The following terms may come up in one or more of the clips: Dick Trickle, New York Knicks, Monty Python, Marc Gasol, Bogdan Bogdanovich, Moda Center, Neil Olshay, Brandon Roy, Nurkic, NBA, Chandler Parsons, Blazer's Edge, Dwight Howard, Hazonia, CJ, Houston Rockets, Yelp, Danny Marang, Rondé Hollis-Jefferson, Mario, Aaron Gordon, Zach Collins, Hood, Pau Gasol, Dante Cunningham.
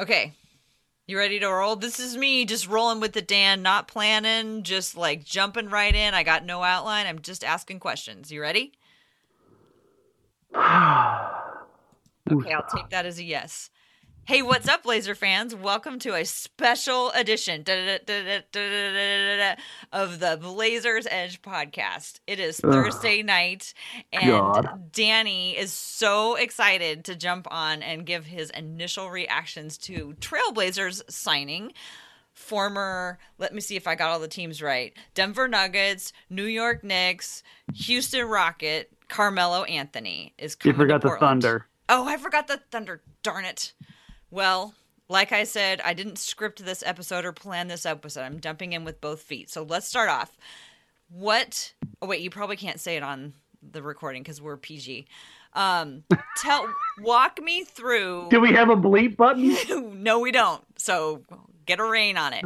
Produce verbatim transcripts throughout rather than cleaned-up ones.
Okay. You ready to roll? This is me just rolling with the Dan, not planning, just like jumping right in. I got no outline. I'm just asking questions. You ready? Okay, I'll take that as a yes. Hey, what's up, Blazer fans? Welcome to a special edition da, da, da, da, da, da, da, of the Blazer's Edge podcast. It is Thursday Ugh. night, and God. Danny is so excited to jump on and give his initial reactions to Trail Blazers signing former, let me see if I got all the teams right, Denver Nuggets, New York Knicks, Houston Rocket, Carmelo Anthony. is You forgot the Thunder. Oh, I forgot the Thunder. Darn it. Well, like I said, I didn't script this episode or plan this episode. I'm jumping in with both feet. So let's start off. What? Oh, wait, you probably can't say it on the recording because we're P G. Um, tell, walk me through. Do we have a bleep button? No, we don't. So get a rein on it.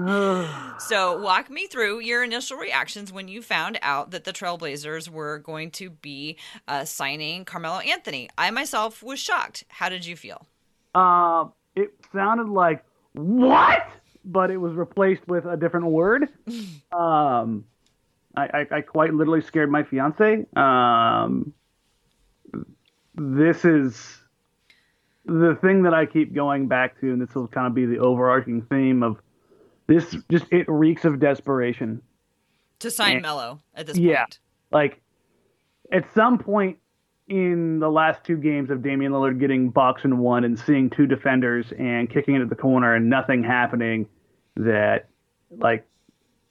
So walk me through your initial reactions when you found out that the Trailblazers were going to be uh, signing Carmelo Anthony. I myself was shocked. How did you feel? Uh, It sounded like, what? But it was replaced with a different word. Um, I, I, I quite literally scared my fiance. Um, this is the thing that I keep going back to, and this will kind of be the overarching theme of this. Just it reeks of desperation. To sign and, Melo at this yeah, point. Yeah, like at some point, in the last two games of Damian Lillard getting box and one and seeing two defenders and kicking into the corner and nothing happening, that like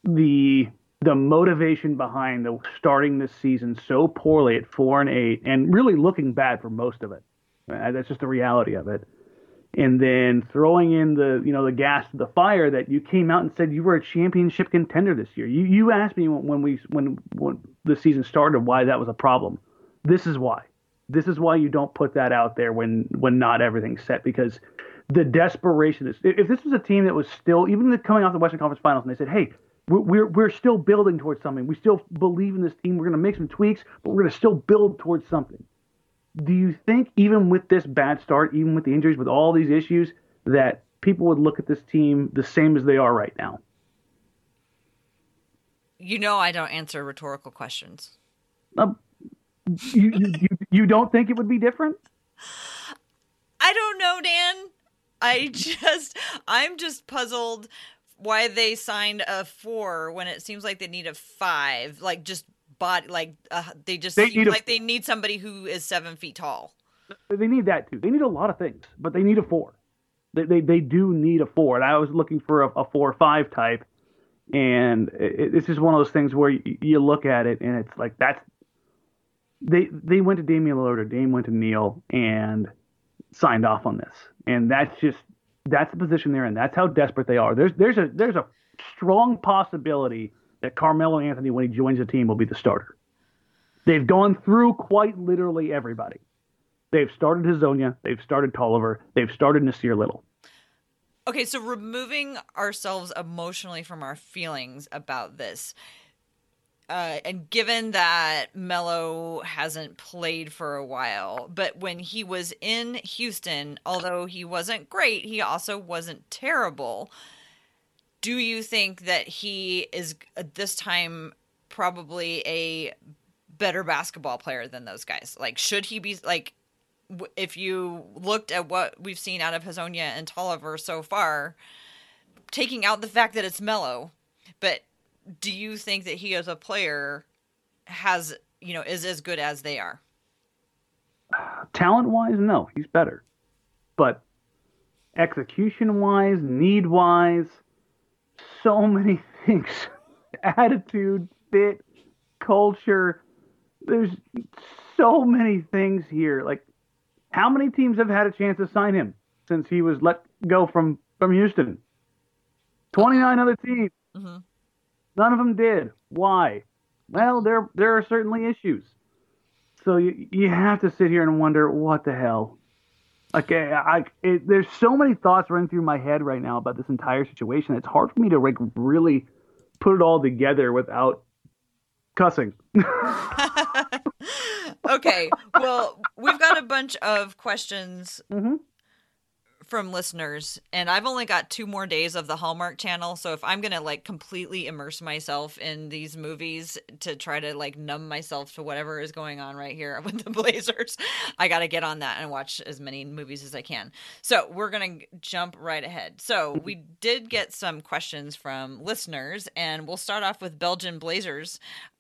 the the motivation behind the starting this season so poorly at four and eight and really looking bad for most of it. That's just the reality of it. And then throwing in the you know the gas to the fire that you came out and said you were a championship contender this year. You you asked me when we when, when the season started why that was a problem. This is why. This is why you don't put that out there when, when not everything's set, because the desperation is. If this was a team that was still, even coming off the Western Conference Finals, and they said, hey, we're we're still building towards something. We still believe in this team. We're going to make some tweaks, but we're going to still build towards something. Do you think even with this bad start, even with the injuries, with all these issues, that people would look at this team the same as they are right now? You know I don't answer rhetorical questions. Um, You, you you don't think it would be different? I don't know, Dan. I just, I'm just puzzled why they signed a four when it seems like they need a five. Like just body, like uh, they just they seem like a, they need somebody who is seven feet tall. They need that too. They need a lot of things, but they need a four. They they, they do need a four. And I was looking for a, a four or five type, and it, it's just one of those things where you, you look at it and it's like that's. They they went to Damian Lillard or Dame went to Neal and signed off on this. And that's just that's the position they're in. That's how desperate they are. There's there's a there's a strong possibility that Carmelo Anthony, when he joins the team, will be the starter. They've gone through quite literally everybody. They've started Hazonia, they've started Tolliver, they've started Nazir Little. Okay, so removing ourselves emotionally from our feelings about this. Uh, and given that Melo hasn't played for a while, but when he was in Houston, although he wasn't great, he also wasn't terrible. Do you think that he is at this time probably a better basketball player than those guys? Like, should he be like, if you looked at what we've seen out of Hazonia and Tolliver so far, taking out the fact that it's Melo, but do you think that he as a player has, you know, is as good as they are? Talent-wise, no. He's better. But execution-wise, need-wise, so many things. Attitude, fit, culture. There's so many things here. Like, how many teams have had a chance to sign him? since he was let go from, from Houston. twenty-nine other teams. Mm-hmm. None of them did. Why? Well, there there are certainly issues. So you you have to sit here and wonder, what the hell? Okay, I it, there's so many thoughts running through my head right now about this entire situation. It's hard for me to like really put it all together without cussing. Okay, well, we've got a bunch of questions mm-hmm. from listeners, and I've only got two more days of the Hallmark Channel, so if I'm gonna like completely immerse myself in these movies to try to like numb myself to whatever is going on right here with the Blazers, I gotta get on that and watch as many movies as I can. So we're gonna jump right ahead. So we did get some questions from listeners, and we'll start off with Belgian Blazers.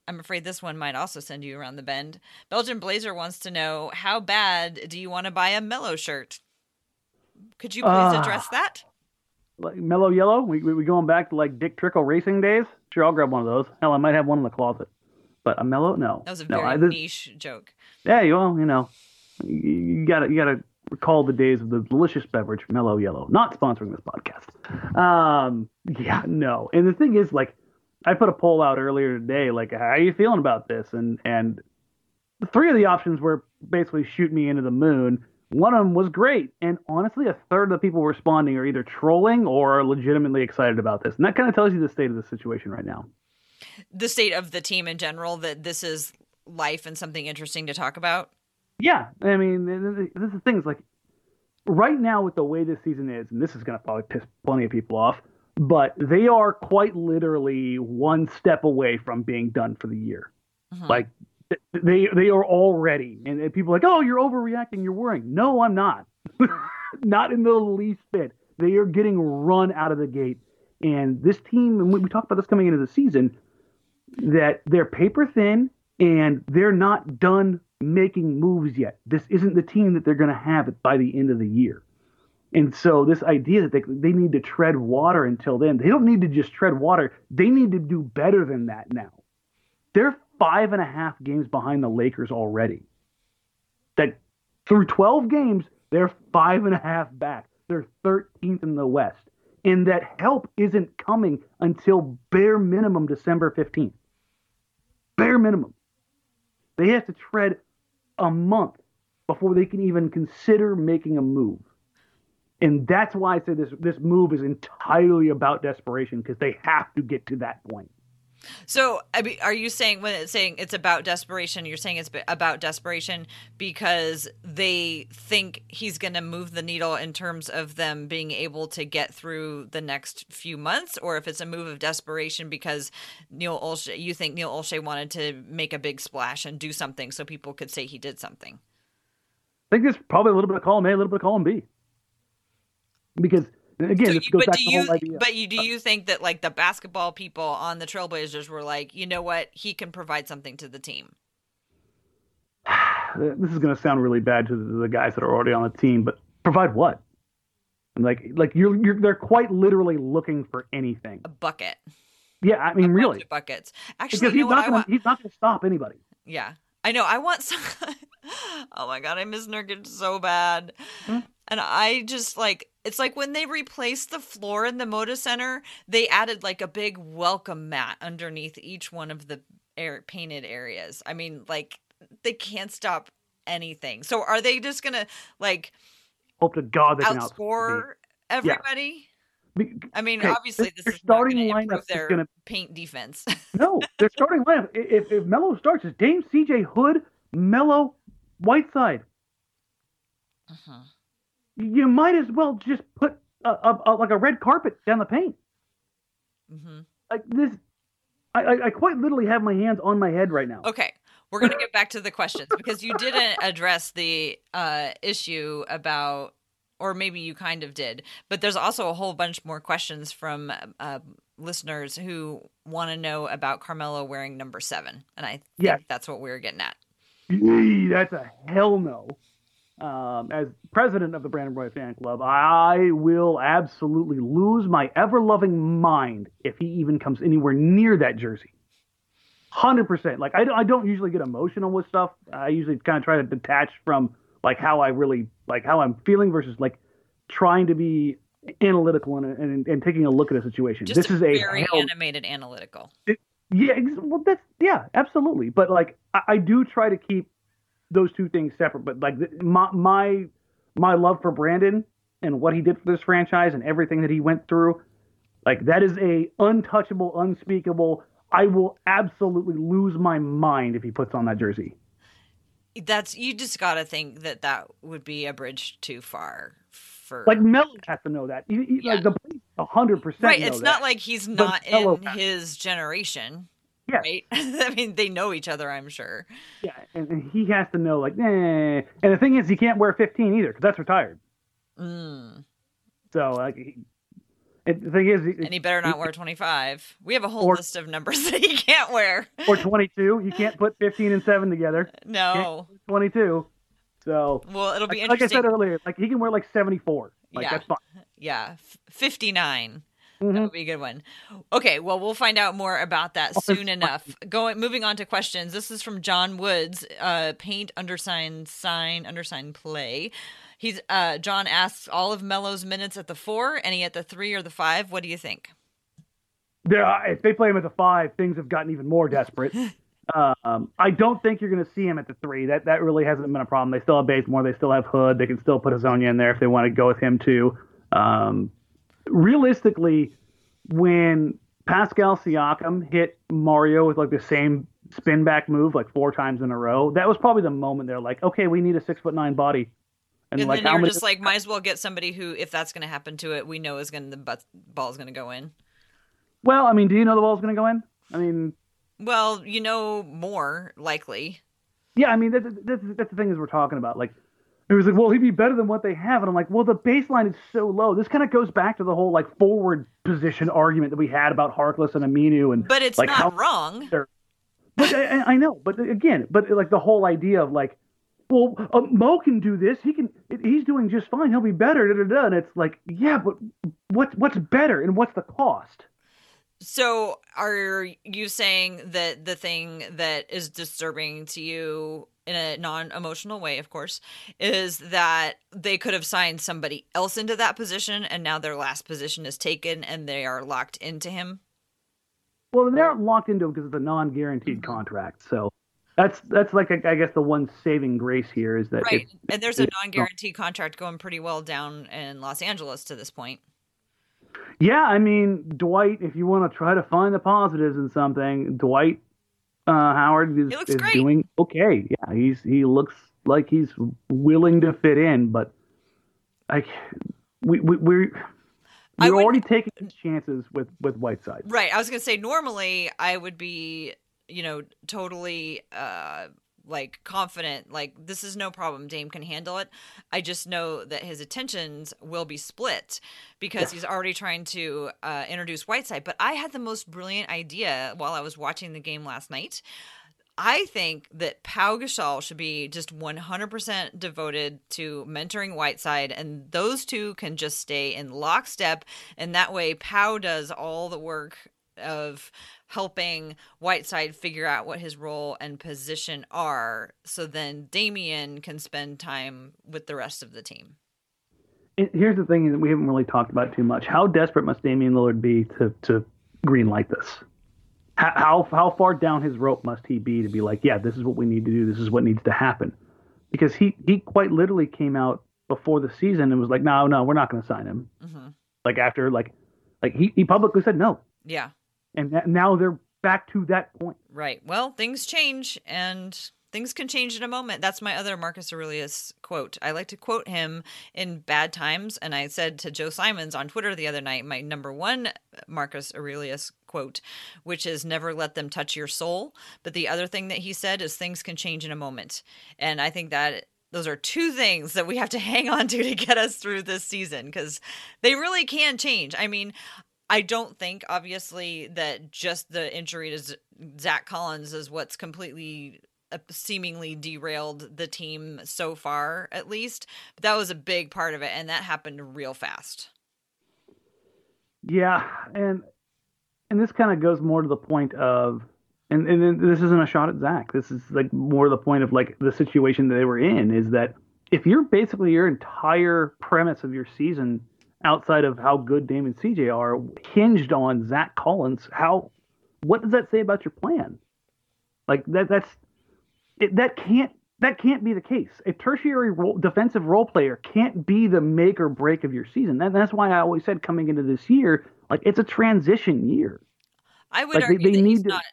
I'm afraid this one might also send you around the bend. Belgian Blazer wants to know, how bad do you want to buy a Mellow shirt? Could you please uh, address that? Like Mellow Yellow? We we going back to like Dick Trickle racing days? Sure, I'll grab one of those. Hell, I might have one in the closet. But a Mellow? No. That was a very no, I, this, niche joke. Yeah, well, you know, you gotta, you gotta recall the days of the delicious beverage Mellow Yellow. Not sponsoring this podcast. Um, yeah, no. And the thing is, like, I put a poll out earlier today, like, how are you feeling about this? And and three of the options were basically shoot me into the moon. One of them was great. And honestly, a third of the people responding are either trolling or are legitimately excited about this. And that kind of tells you the state of the situation right now. The state of the team in general, that this is life and something interesting to talk about? Yeah. I mean, this is things like right now with the way this season is, and this is going to probably piss plenty of people off, but they are quite literally one step away from being done for the year. Mm-hmm. Like they they are already, and, and people are like, oh, you're overreacting, you're worrying. No, I'm not. Not in the least bit. They are getting run out of the gate. And this team, and we, we talked about this coming into the season, that they're paper thin and they're not done making moves yet. This isn't the team that they're going to have by the end of the year. And so this idea that they they need to tread water until then, they don't need to just tread water. They need to do better than that now. They're five and a half games behind the Lakers already. That through twelve games, they're five and a half back. They're thirteenth in the West. And that help isn't coming until bare minimum December fifteenth. Bare minimum. They have to tread a month before they can even consider making a move. And that's why I say this this move is entirely about desperation, because they have to get to that point. So I mean, are you saying when it's saying it's about desperation, you're saying it's about desperation because they think he's going to move the needle in terms of them being able to get through the next few months? Or if it's a move of desperation because Neil Olshay, you think Neil Olshay wanted to make a big splash and do something so people could say he did something? I think there's probably a little bit of column A, a little bit of column B. Because again, so you, this goes but back do to you, the whole idea. But you, do you think that like the basketball people on the Trailblazers were like, you know what, he can provide something to the team? This is going to sound really bad to the guys that are already on the team, but provide what? And like, like you're, you're, they're quite literally looking for anything. A bucket. Yeah, I mean, a really buckets. Actually, because he's, you know, not gonna, he's not going to stop anybody. Yeah, I know. I want some. Oh my god, I miss Nurkic so bad. Mm-hmm. And I just like, it's like when they replaced the floor in the Moda Center, they added like a big welcome mat underneath each one of the air painted areas. I mean, like they can't stop anything. So are they just going to like hope to God they outscore everybody? Yeah. I mean, okay, obviously this is not going to improve their gonna... paint defense. No, their starting lineup, if, if Melo starts, is Dame, C J, Hood, Melo, Whiteside. Uh-huh. You might as well just put a, a, a, like a red carpet down the paint. Mm-hmm. Like this, I, I, I quite literally have my hands on my head right now. Okay, we're gonna get back to the questions because you didn't address the uh, issue about, or maybe you kind of did, but there's also a whole bunch more questions from uh, listeners who want to know about Carmelo wearing number seven, and I think yes. that's what we were getting at. That's a hell no. Um, as president of the Brandon Roy Fan Club, I will absolutely lose my ever-loving mind if he even comes anywhere near that jersey. one hundred percent. Like, I, I don't usually get emotional with stuff. I usually kind of try to detach from, like, how I really, like, how I'm feeling versus, like, trying to be analytical and, and, and taking a look at a situation. Just this a is a very hell, animated analytical. It, yeah, well, that's yeah, absolutely. But like, I, I do try to keep those two things separate. But like, my my my love for Brandon and what he did for this franchise and everything that he went through, like that is a untouchable, unspeakable. I will absolutely lose my mind if he puts on that jersey. That's you just got to think that that would be a bridge too far for like Melo has to know that. He, he, yeah. Like the one hundred percent right. It's not that. Like he's not but in Melo his generation. Yeah. Right. I mean, they know each other, I'm sure. Yeah, and, and he has to know like, eh. And the thing is, he can't wear fifteen either because that's retired. Mm. So like. He, It, the thing is, it, and he better not he, wear twenty-five. We have a whole or, list of numbers that he can't wear. Or twenty-two. You can't put fifteen and seven together. No. twenty-two. So. Well, it'll be like, interesting. Like I said earlier, like he can wear like seventy-four. Like yeah. That's fine. Yeah. fifty-nine. Mm-hmm. That would be a good one. Okay. Well, we'll find out more about that oh, soon enough. Going, moving on to questions. This is from John Woods. Uh, paint undersigned sign undersigned play. He's uh, John asks all of Melo's minutes at the four, any at the three or the five. What do you think? Yeah, if they play him at the five, things have gotten even more desperate. um, I don't think you're going to see him at the three. That that really hasn't been a problem. They still have Bazemore. They still have Hood. They can still put Hazonia in there if they want to go with him too. Um, realistically, when Pascal Siakam hit Mario with like the same spin back move like four times in a row, that was probably the moment they're like, okay, we need a six foot nine body. And, and like, then you're just like, might as well get somebody who, if that's going to happen to it, we know is going to the ball's going to go in. Well, I mean, do you know the ball's going to go in? I mean, well, you know, more likely. Yeah, I mean, that's, that's, that's the thing is we're talking about. Like, it was like, well, he'd be better than what they have, and I'm like, well, the baseline is so low. This kind of goes back to the whole like forward position argument that we had about Harkless and Aminu, and but it's like, not wrong. But I, I know, but again, but like the whole idea of like. Well, uh, Mo can do this. He can. He's doing just fine. He'll be better. Da, da, da. And it's like, yeah, but what's what's better, and what's the cost? So, are you saying that the thing that is disturbing to you in a non-emotional way, of course, is that they could have signed somebody else into that position, and now their last position is taken, and they are locked into him? Well, they're not locked into him because it's a non-guaranteed contract. So. That's that's like I guess the one saving grace here is that right, it, and there's a non-guaranteed contract going pretty well down in Los Angeles to this point. Yeah, I mean Dwight, if you want to try to find the positives in something, Dwight uh, Howard is, is doing okay. Yeah, he's he looks like he's willing to fit in, but like we we we're. We're would, already taking chances with with Whiteside. Right, I was gonna say normally I would be. You know, totally, uh, like confident, like this is no problem. Dame can handle it. I just know that his attentions will be split because yeah. he's already trying to, uh, introduce Whiteside. But I had the most brilliant idea while I was watching the game last night. I think that Pau Gasol should be just one hundred percent devoted to mentoring Whiteside, and those two can just stay in lockstep. And that way Pau does all the work of helping Whiteside figure out what his role and position are, so then Damian can spend time with the rest of the team. Here's the thing that we haven't really talked about too much. How desperate must Damian Lillard be to, to green light this? How, how how far down his rope must he be to be like, yeah, this is what we need to do. This is what needs to happen. Because he, he quite literally came out before the season and was like, no, no, we're not going to sign him. Mm-hmm. Like after like, like he, he publicly said no. Yeah. And that, now they're back to that point. Right. Well, things change and things can change in a moment. That's my other Marcus Aurelius quote. I like to quote him in bad times. And I said to Joe Simons on Twitter the other night, my number one Marcus Aurelius quote, which is never let them touch your soul. But the other thing that he said is things can change in a moment. And I think that those are two things that we have to hang on to to get us through this season because they really can change. I mean, I don't think, obviously, that just the injury to Zach Collins is what's completely uh, seemingly derailed the team so far, at least. But that was a big part of it, and that happened real fast. Yeah, and and this kind of goes more to the point of, and, and this isn't a shot at Zach. This is like more the point of like the situation that they were in is that if you're basically your entire premise of your season outside of how good Dame and C J are hinged on Zach Collins, how, what does that say about your plan? Like that, that's, it, that can't, that can't be the case. A tertiary role, defensive role player can't be the make or break of your season. And that's why I always said coming into this year, like it's a transition year. I would like, argue they, they that need he's to, not,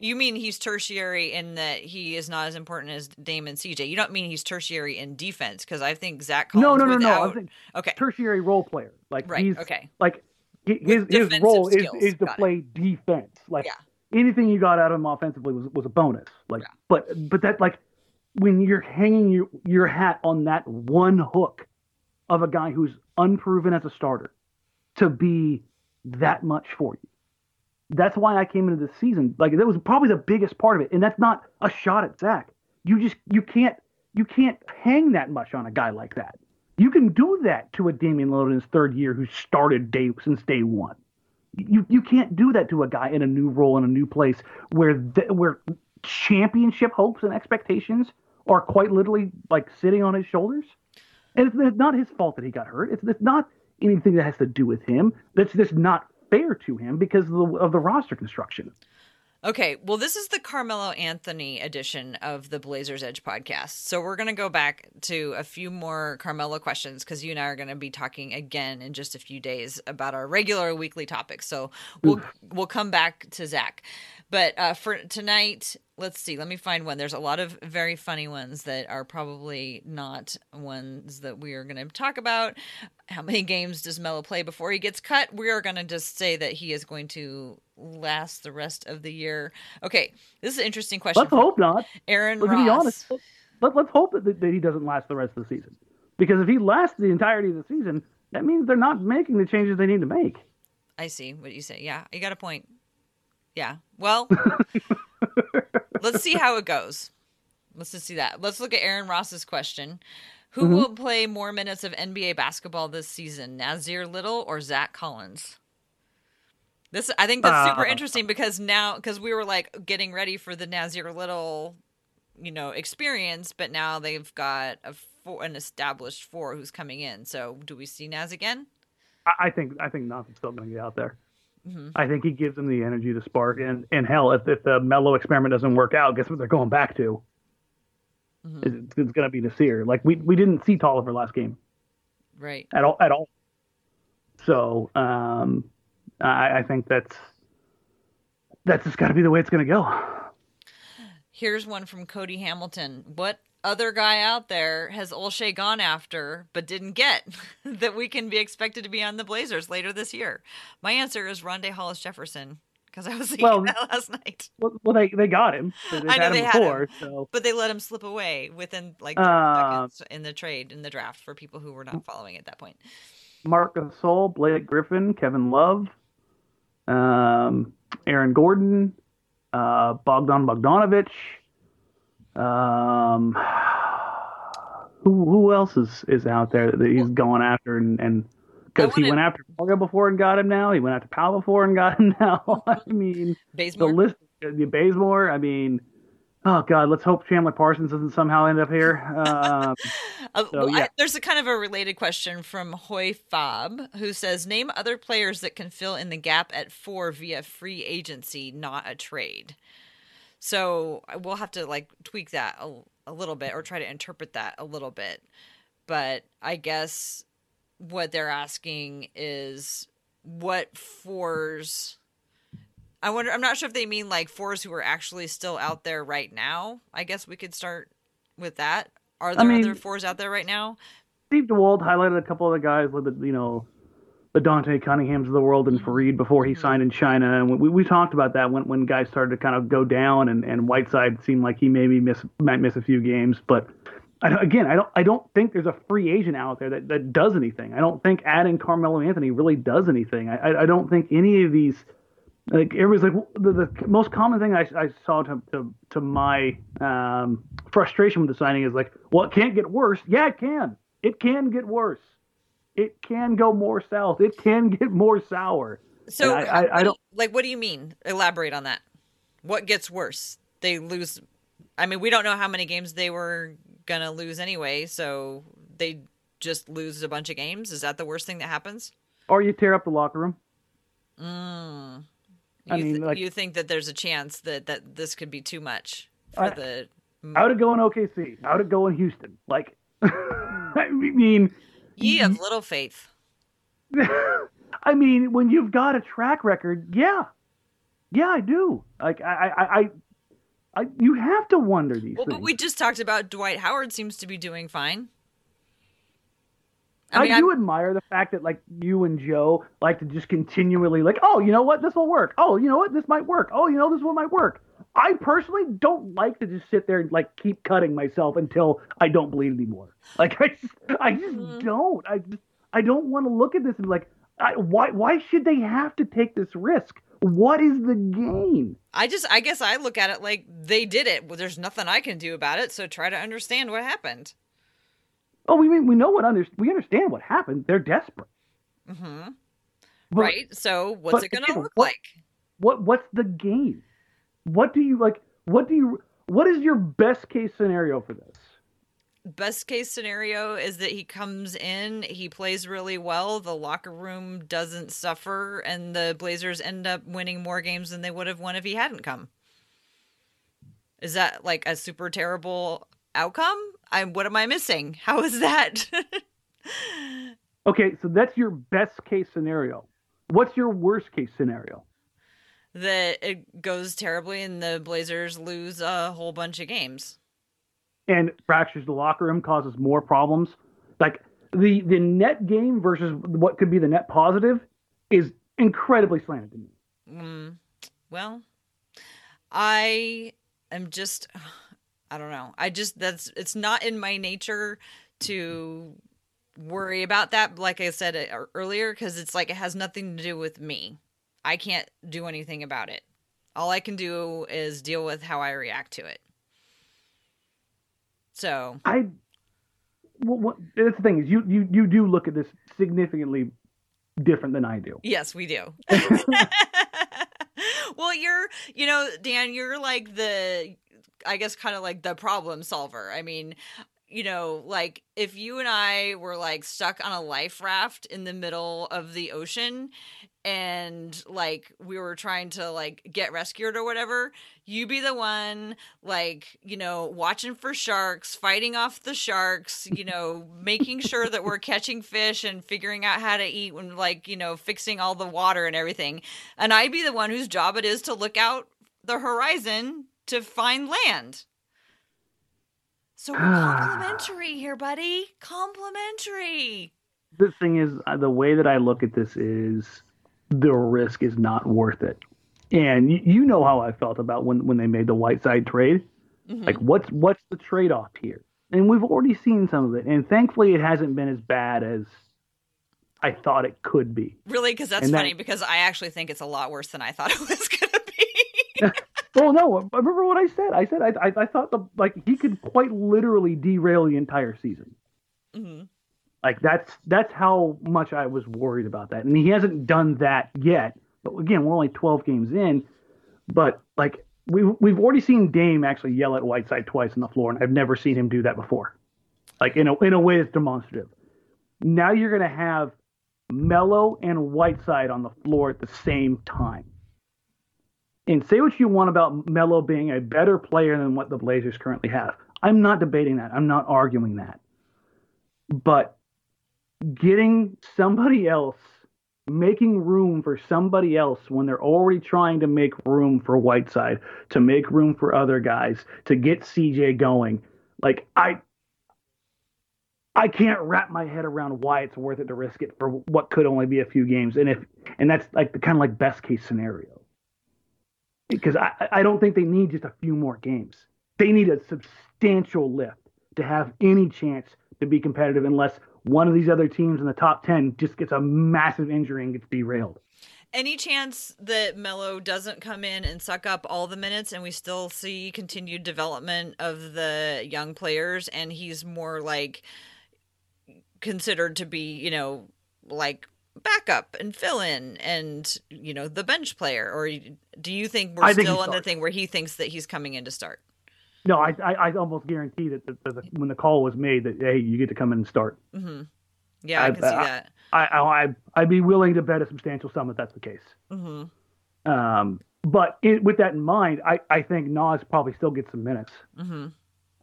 you mean he's tertiary in that he is not as important as Dame and C J. You don't mean he's tertiary in defense, because I think Zach Collins. No, no, no, without, no. I think okay. Tertiary role player. Like right, he's okay. Like his his, his role skills. is, is to got play it. defense. Like yeah. anything you got out of him offensively was, was a bonus. Like yeah. but but that like when you're hanging your, your hat on that one hook of a guy who's unproven as a starter to be that much for you. That's why I came into this season. Like that was probably the biggest part of it. And that's not a shot at Zach. You just, you can't, you can't hang that much on a guy like that. You can do that to a Damian Lillard in his third year who started day since day one. You you can't do that to a guy in a new role in a new place where the, where championship hopes and expectations are quite literally like sitting on his shoulders. And it's, it's not his fault that he got hurt. It's, it's not anything that has to do with him. That's just not fair to him because of the, of the roster construction. Okay, well, this is the Carmelo Anthony edition of the Blazer's Edge podcast. So we're going to go back to a few more Carmelo questions because you and I are going to be talking again in just a few days about our regular weekly topics. So we'll Oof. we'll come back to Zach. But uh, for tonight, let's see. Let me find one. There's a lot of very funny ones that are probably not ones that we are going to talk about. How many games does Melo play before he gets cut? We are going to just say that he is going to last the rest of the year. Okay, this is an interesting question. Let's hope not. Aaron Ross. To be honest, let, let's hope that, that he doesn't last the rest of the season. Because if he lasts the entirety of the season, that means they're not making the changes they need to make. I see what you say. Yeah, you got a point. Yeah, well, let's see how it goes. Let's just see that. Let's look at Aaron Ross's question. Who mm-hmm. will play more minutes of N B A basketball this season, Nazir Little or Zach Collins? This I think that's uh, super interesting because now because we were like getting ready for the Nazir Little, you know, experience, but now they've got a four, an established four who's coming in. So do we see Naz again? I, I think I think Naz is still going to get out there. Mm-hmm. I think he gives them the energy, the spark, and and hell, if if the Melo experiment doesn't work out, guess what they're going back to. Mm-hmm. It's, it's going to be Nasir. Like we we didn't see Tolliver last game, right? At all, at all. So um, I, I think that's that's just got to be the way it's going to go. Here's one from Cody Hamilton. What other guy out there has Olshay gone after but didn't get that we can be expected to be on the Blazers later this year? My answer is Rondé Hollis-Jefferson. Because I was thinking well, that last night. Well, well, they they got him. They I know they had him before, had him, so. But they let him slip away within like uh, seconds in the trade, in the draft, for people who were not following at that point. Marc Gasol, Blake Griffin, Kevin Love, um, Aaron Gordon, uh, Bogdan Bogdanovich. Um, who who else is, is out there that he's going after and. and Because he went after Mario before and got him now. He went after Pau before and got him now. I mean, Bazemore. the list, the Bazemore. I mean, oh God, let's hope Chandler Parsons doesn't somehow end up here. Um, so, well, yeah. I, there's a kind of a related question from Hoy Fab, who says, name other players that can fill in the gap at four via free agency, not a trade. So we'll have to like tweak that a, a little bit or try to interpret that a little bit. But I guess what they're asking is what fours. I wonder, I'm not sure if they mean like fours who are actually still out there right now. I guess we could start with that. Are there I mean, other fours out there right now? Steve DeWald highlighted a couple of the guys, with the, you know, the Dante Cunninghams of the world and Fareed before he mm-hmm. signed in China. And we we talked about that when, when guys started to kind of go down and, and Whiteside seemed like he maybe miss, might miss a few games, but I don't, again, I don't I don't think there's a free agent out there that, that does anything. I don't think adding Carmelo Anthony really does anything. I I, I don't think any of these, like, it was like the, the most common thing I, I saw to, to, to my um, frustration with the signing is like, well, it can't get worse. Yeah, it can. It can get worse. It can go more south. It can get more sour. So I, I, I, I don't like, what do you mean? Elaborate on that. What gets worse? They lose. I mean, we don't know how many games they were gonna lose anyway, so they just lose a bunch of games? Is that the worst thing that happens? Or you tear up the locker room. Mm. You, I mean, th- like, you think that there's a chance that, that this could be too much for I, the... I would go in O K C. I would go in Houston. Like, I mean... You have little faith. I mean, when you've got a track record, yeah. Yeah, I do. Like, I... I, I I, you have to wonder these well, things. But we just talked about Dwight Howard seems to be doing fine. I, mean, I do I... admire the fact that like you and Joe like to just continually like, oh, you know what? This will work. Oh, you know what? This might work. Oh, you know, this one might work. I personally don't like to just sit there and like keep cutting myself until I don't believe anymore. Like I just, I just mm-hmm. don't. I just, I don't want to look at this and be like, I, why why should they have to take this risk? What is the game? I just, I guess I look at it like they did it. Well, there's nothing I can do about it. So try to understand what happened. Oh, we mean we know what under, we understand what happened. They're desperate. Mm-hmm. But, right. So what's it going to look what, like? What What's the game? What do you like? What do you? What is your best case scenario for this? Best case scenario is that he comes in, he plays really well, the locker room doesn't suffer, and the Blazers end up winning more games than they would have won if he hadn't come. Is that like a super terrible outcome? I what am I missing? How is that? Okay, so that's your best case scenario. What's your worst case scenario? That it goes terribly and the Blazers lose a whole bunch of games. And fractures the locker room, causes more problems. Like the the net game versus what could be the net positive is incredibly slanted to me. Mm, well, I am just, I don't know. I just, that's, it's not in my nature to worry about that. Like I said earlier, because it's like, it has nothing to do with me. I can't do anything about it. All I can do is deal with how I react to it. So I, well, what, that's the thing is you, you, you do look at this significantly different than I do. Yes, we do. Well, you're, you know, Dan, you're like the, I guess kind of like the problem solver. I mean, you know, like if you and I were like stuck on a life raft in the middle of the ocean and like we were trying to like get rescued or whatever, you be the one like, you know, watching for sharks, fighting off the sharks, you know, making sure that we're catching fish and figuring out how to eat and like, you know, fixing all the water and everything. And I'd be the one whose job it is to look out the horizon to find land. So we're complimentary here, buddy. Complimentary. The thing is, the way that I look at this is the risk is not worth it. And you, you know how I felt about when, when they made the Whiteside trade. Mm-hmm. Like, what's what's the trade-off here? And we've already seen some of it. And thankfully, it hasn't been as bad as I thought it could be. Really? Because that's and funny, that, because I actually think it's a lot worse than I thought it was going to be. Oh no! I remember what I said. I said I I, I thought the like he could quite literally derail the entire season. Mm-hmm. Like that's that's how much I was worried about that, and he hasn't done that yet. But again, we're only twelve games in. But like we we've, we've already seen Dame actually yell at Whiteside twice on the floor, and I've never seen him do that before. Like in a in a way that's demonstrative. Now you're gonna have Melo and Whiteside on the floor at the same time. And say what you want about Melo being a better player than what the Blazers currently have. I'm not debating that. I'm not arguing that. But getting somebody else, making room for somebody else when they're already trying to make room for Whiteside, to make room for other guys, to get C J going. Like, I, I can't wrap my head around why it's worth it to risk it for what could only be a few games. And if and that's like the kind of like best case scenario. Because I, I don't think they need just a few more games. They need a substantial lift to have any chance to be competitive unless one of these other teams in the top ten just gets a massive injury and gets derailed. Any chance that Melo doesn't come in and suck up all the minutes and we still see continued development of the young players and he's more like considered to be, you know, like – backup and fill in and, you know, the bench player? Or do you think we're I still think in starts. The thing where he thinks that he's coming in to start? No, I I, I almost guarantee that the, the, when the call was made that, hey, you get to come in and start. Mm-hmm. Yeah, I, I can see I, that. I, I, I, I'd be willing to bet a substantial sum if that's the case. Mm-hmm. Um, but it, with that in mind, I, I think Nas probably still gets some minutes. Mm-hmm.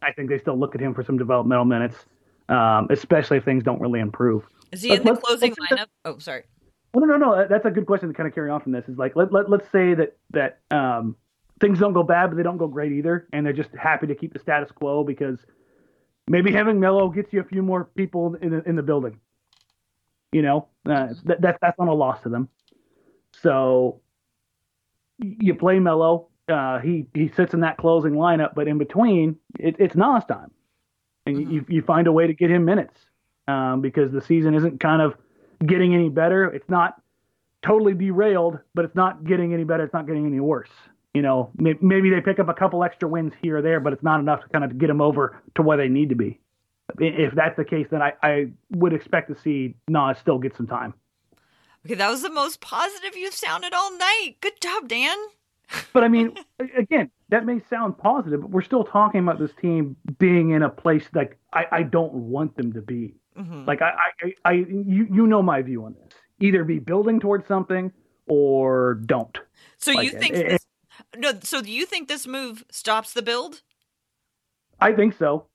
I think they still look at him for some developmental minutes, um, especially if things don't really improve. Is he but in the closing lineup? Oh, sorry. Well, no, no, no. That's a good question to kind of carry on from this. Is like let let let's say that that um, things don't go bad, but they don't go great either, and they're just happy to keep the status quo because maybe having Melo gets you a few more people in the, in the building. You know, uh, that, that that's not a loss to them. So you play Melo. Uh, he he sits in that closing lineup, but in between, it, it's Nas time, and mm-hmm. you you find a way to get him minutes um, because the season isn't kind of getting any better. It's not totally derailed, but it's not getting any better. It's not getting any worse. You know, maybe, maybe they pick up a couple extra wins here or there, but it's not enough to kind of get them over to where they need to be. If that's the case, then I, I would expect to see Nas still get some time. Okay, that was the most positive you've sounded all night. Good job, Dan. But I mean, again, that may sound positive, but we're still talking about this team being in a place like I, I don't want them to be. Mm-hmm. Like I, I, I, you, you know my view on this. Either be building towards something or don't. So like, you think? It, this, it, no. So do you think this move stops the build? I think so,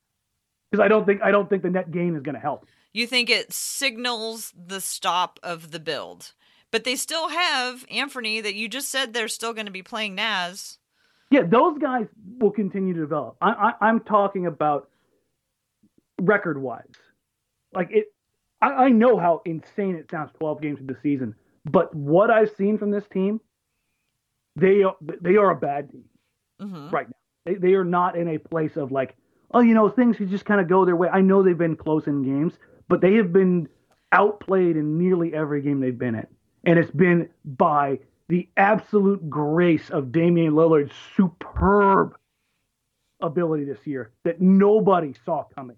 because I don't think I don't think the net gain is going to help. You think it signals the stop of the build, but they still have Anthony that you just said they're still going to be playing Naz. Yeah, those guys will continue to develop. I, I, I'm talking about record-wise. Like it, I, I know how insane it sounds. Twelve games of the season, but what I've seen from this team, they are, they are a bad team mm-hmm. right now. They they are not in a place of like, oh, you know, things could just kind of go their way. I know they've been close in games, but they have been outplayed in nearly every game they've been in, and it's been by the absolute grace of Damian Lillard's superb ability this year that nobody saw coming.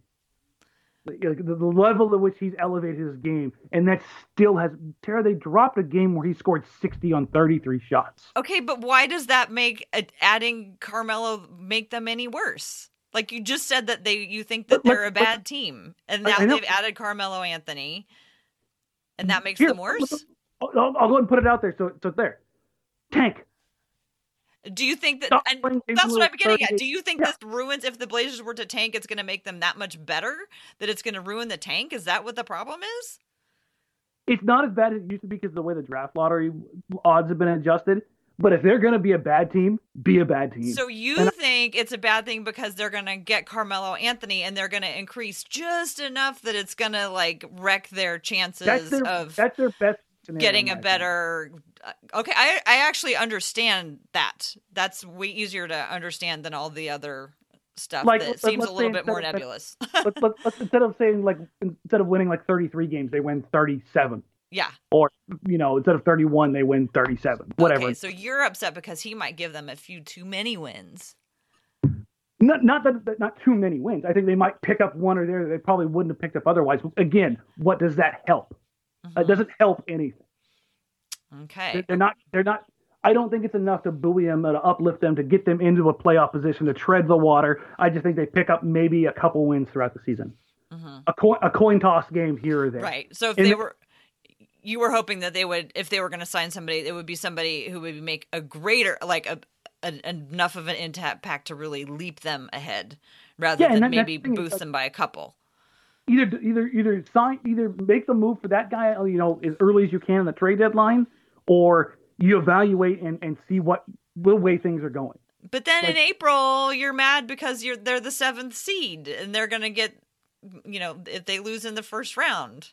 The level at which he's elevated his game, and that still has Tara. They dropped a game where he scored sixty on thirty-three shots. Okay, but why does that make adding Carmelo make them any worse? Like you just said that they, you think that but, they're but, a bad but, team, and now they've added Carmelo Anthony, and that makes Here, them worse. I'll, I'll go and put it out there. So, so there, tank. Do you think that and that's what I'm getting at? Do you think yeah. this ruins if the Blazers were to tank, it's going to make them that much better? That it's going to ruin the tank? Is that what the problem is? It's not as bad as it used to be because of the way the draft lottery odds have been adjusted. But if they're going to be a bad team, be a bad team. So you and think I- it's a bad thing because they're going to get Carmelo Anthony and they're going to increase just enough that it's going to like wreck their chances that's their, of that's their best. Getting a better okay I, I actually understand that that's way easier to understand than all the other stuff like, that seems a little bit more of, nebulous let's, let's, let's, instead of saying like instead of winning like thirty-three games they win thirty-seven yeah or you know instead of thirty-one they win thirty-seven whatever okay, so you're upset because he might give them a few too many wins. Not not that not too many wins. I think they might pick up one or there that they probably wouldn't have picked up otherwise. Again, what does that help? Mm-hmm. It doesn't help anything. Okay. They're not, they're not, I don't think it's enough to buoy them or to uplift them to get them into a playoff position to tread the water. I just think they pick up maybe a couple wins throughout the season. Mm-hmm. A coin, a coin toss game here or there. Right. So if and they were, you were hoping that they would, if they were going to sign somebody, it would be somebody who would make a greater, like a, a enough of an impact to really leap them ahead rather yeah, than that, maybe boost them by a couple. Either either either sign either make the move for that guy, you know, as early as you can in the trade deadline, or you evaluate and, and see what what way things are going. But then like, in April, you're mad because you're they're the seventh seed and they're gonna get, you know, if they lose in the first round,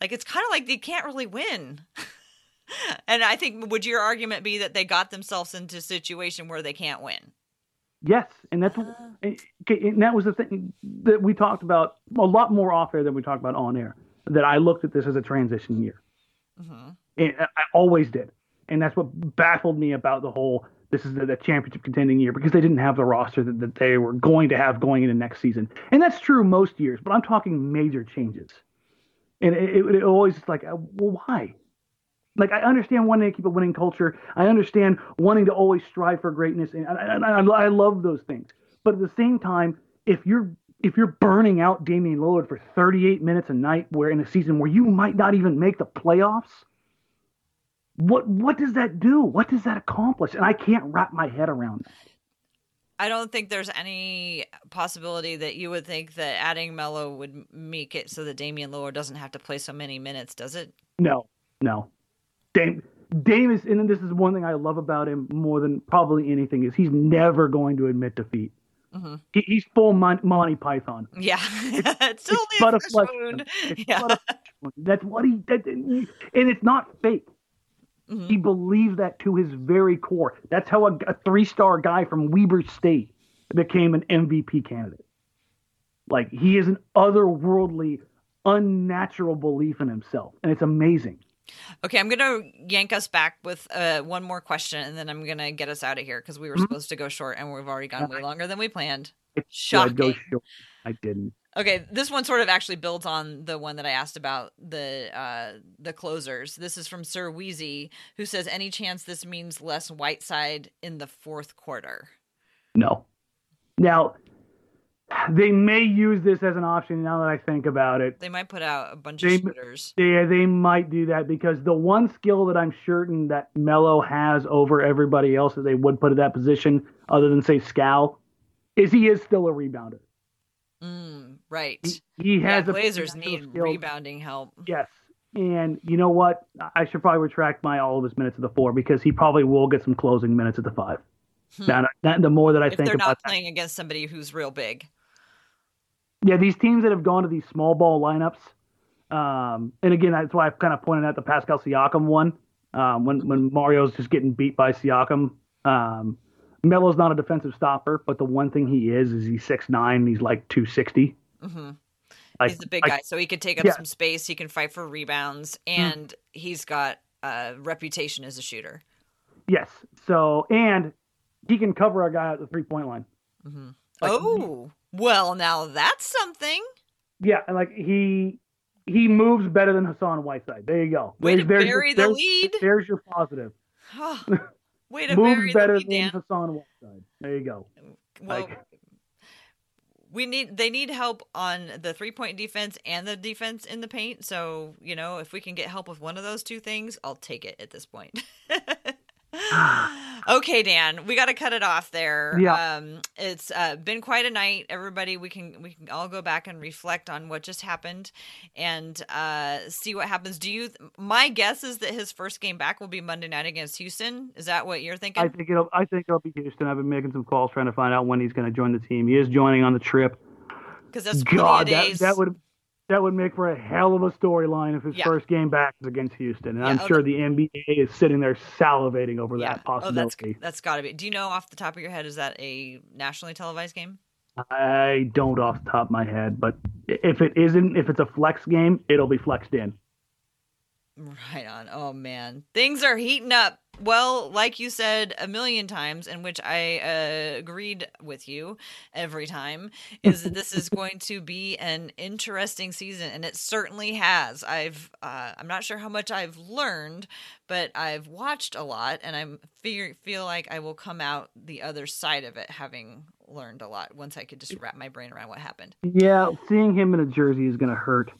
like it's kind of like they can't really win. And I think would your argument be that they got themselves into a situation where they can't win? Yes, and that's uh, and that was the thing that we talked about a lot more off air than we talked about on air. That I looked at this as a transition year, uh-huh. and I always did, and that's what baffled me about the whole. This is the, the championship contending year because they didn't have the roster that, that they were going to have going into next season, and that's true most years. But I'm talking major changes, and it, it, it always is like, well, why? Like, I understand wanting to keep a winning culture. I understand wanting to always strive for greatness. And I, I, I love those things. But at the same time, if you're if you're burning out Damian Lillard for thirty-eight minutes a night, where in a season where you might not even make the playoffs, what what does that do? What does that accomplish? And I can't wrap my head around that. I don't think there's any possibility that you would think that adding Melo would make it so that Damian Lillard doesn't have to play so many minutes, does it? No, no. Dame, Dame is, and this is one thing I love about him more than probably anything, is he's never going to admit defeat. Mm-hmm. He, he's full Mon- Monty Python. Yeah, it's, it's still it's but a flesh wound. It's yeah. but a wound. That's what he. That, and it's not fake. Mm-hmm. He believed that to his very core. That's how a, a three-star guy from Weber State became an M V P candidate. Like, he is an otherworldly, unnatural belief in himself, and it's amazing. Okay, I'm going to yank us back with uh, one more question, and then I'm going to get us out of here because we were mm-hmm. supposed to go short, and we've already gone way longer than we planned. Shocking. I'd go short. I didn't. Okay, this one sort of actually builds on the one that I asked about the uh, the closers. This is from Sir Wheezy, who says, any chance this means less Whiteside in the fourth quarter? No. Now, they may use this as an option now that I think about it. They might put out a bunch they, of shooters. Yeah, they, they might do that, because the one skill that I'm certain that Melo has over everybody else that they would put in that position, other than, say, Scal, is he is still a rebounder. Mm, right. He, he has yeah, Blazers need skill. Rebounding help. Yes. And you know what? I should probably retract my all of his minutes at the four, because he probably will get some closing minutes at the five. Hmm. Now, that, the more that I if think about it. If they're not playing that, against somebody who's real big. Yeah, these teams that have gone to these small ball lineups. Um, and again, that's why I've kind of pointed out the Pascal Siakam one. Um, when, when Mario's just getting beat by Siakam. Um, Melo's not a defensive stopper, but the one thing he is is he's six nine and he's like two sixty. Mm-hmm. Like, he's a big guy, I, so he can take up yeah. some space. He can fight for rebounds, and mm-hmm. he's got a reputation as a shooter. Yes. So, and he can cover a guy at the three-point line. Mm-hmm. Like, oh, well, now that's something. Yeah, and like he he moves better than Hassan Whiteside. There you go. Way there's, to there's, bury there's, the lead. There's your positive. Way to moves bury better the lead, than Dan. Hassan Whiteside. There you go. Well, like, we need they need help on the three-point defense and the defense in the paint. So, you know, if we can get help with one of those two things, I'll take it at this point. Okay, Dan, we got to cut it off there. Yeah. Um, it's uh, been quite a night, everybody. We can we can all go back and reflect on what just happened and uh, see what happens. Do you? My guess is that his first game back will be Monday night against Houston. Is that what you're thinking? I think it'll. I think it'll be Houston. I've been making some calls trying to find out when he's going to join the team. He is joining on the trip. Because that's God, that, that would. That would make for a hell of a storyline if his yeah. first game back is against Houston. And yeah, I'm okay. sure the N B A is sitting there salivating over yeah. that possibility. Oh, that's, that's got to be. Do you know off the top of your head, is that a nationally televised game? I don't off the top of my head, but if it isn't, if it's a flex game, it'll be flexed in. Right on. Oh, man. Things are heating up. Well, like you said a million times, in which I uh, agreed with you every time, is that this is going to be an interesting season, and it certainly has. I've uh, I'm not sure how much I've learned, but I've watched a lot, and I'm feel feel like I will come out the other side of it having learned a lot. Once I could just wrap my brain around what happened. Yeah, seeing him in a jersey is going to hurt.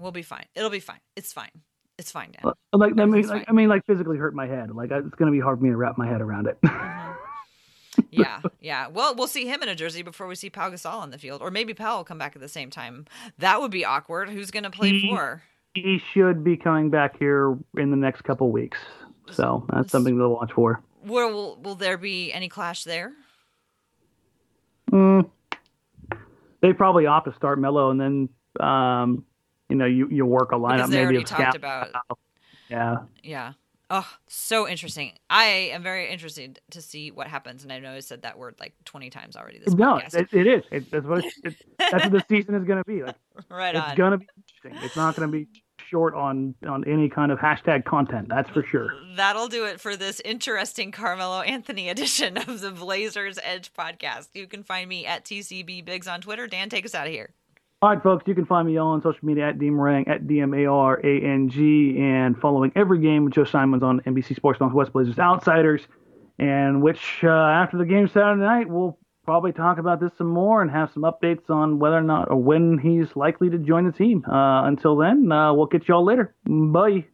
We'll be fine. It'll be fine. It's fine. It's fine, Dan. Like, I mean, like, I mean, like physically hurt my head. Like, it's going to be hard for me to wrap my head around it. Mm-hmm. Yeah, yeah. Well, we'll see him in a jersey before we see Pau Gasol on the field. Or maybe Pau will come back at the same time. That would be awkward. Who's going to play he, for? He should be coming back here in the next couple weeks. So that's something to watch for. Will, will, will there be any clash there? Mm, they probably opt to start Melo and then... Um, You know, you, you work a lineup. They maybe already talked about. Yeah. Yeah. Oh, so interesting. I am very interested to see what happens. And I know I said that word like twenty times already. This no, it, it is. It, that's, what it's, it, that's what the season is going to be. Like, right on. It's going to be interesting. It's not going to be short on, on any kind of hashtag content. That's for sure. That'll do it for this interesting Carmelo Anthony edition of the Blazers Edge podcast. You can find me at T C B Biggs on Twitter. Dan, take us out of here. All right, folks, you can find me all on social media at D Marang, at D M A R A N G, and following every game with Joe Simons on N B C Sports Northwest Blazers Outsiders, and which uh, after the game Saturday night, we'll probably talk about this some more and have some updates on whether or not or when he's likely to join the team. Uh, until then, uh, we'll catch y'all later. Bye.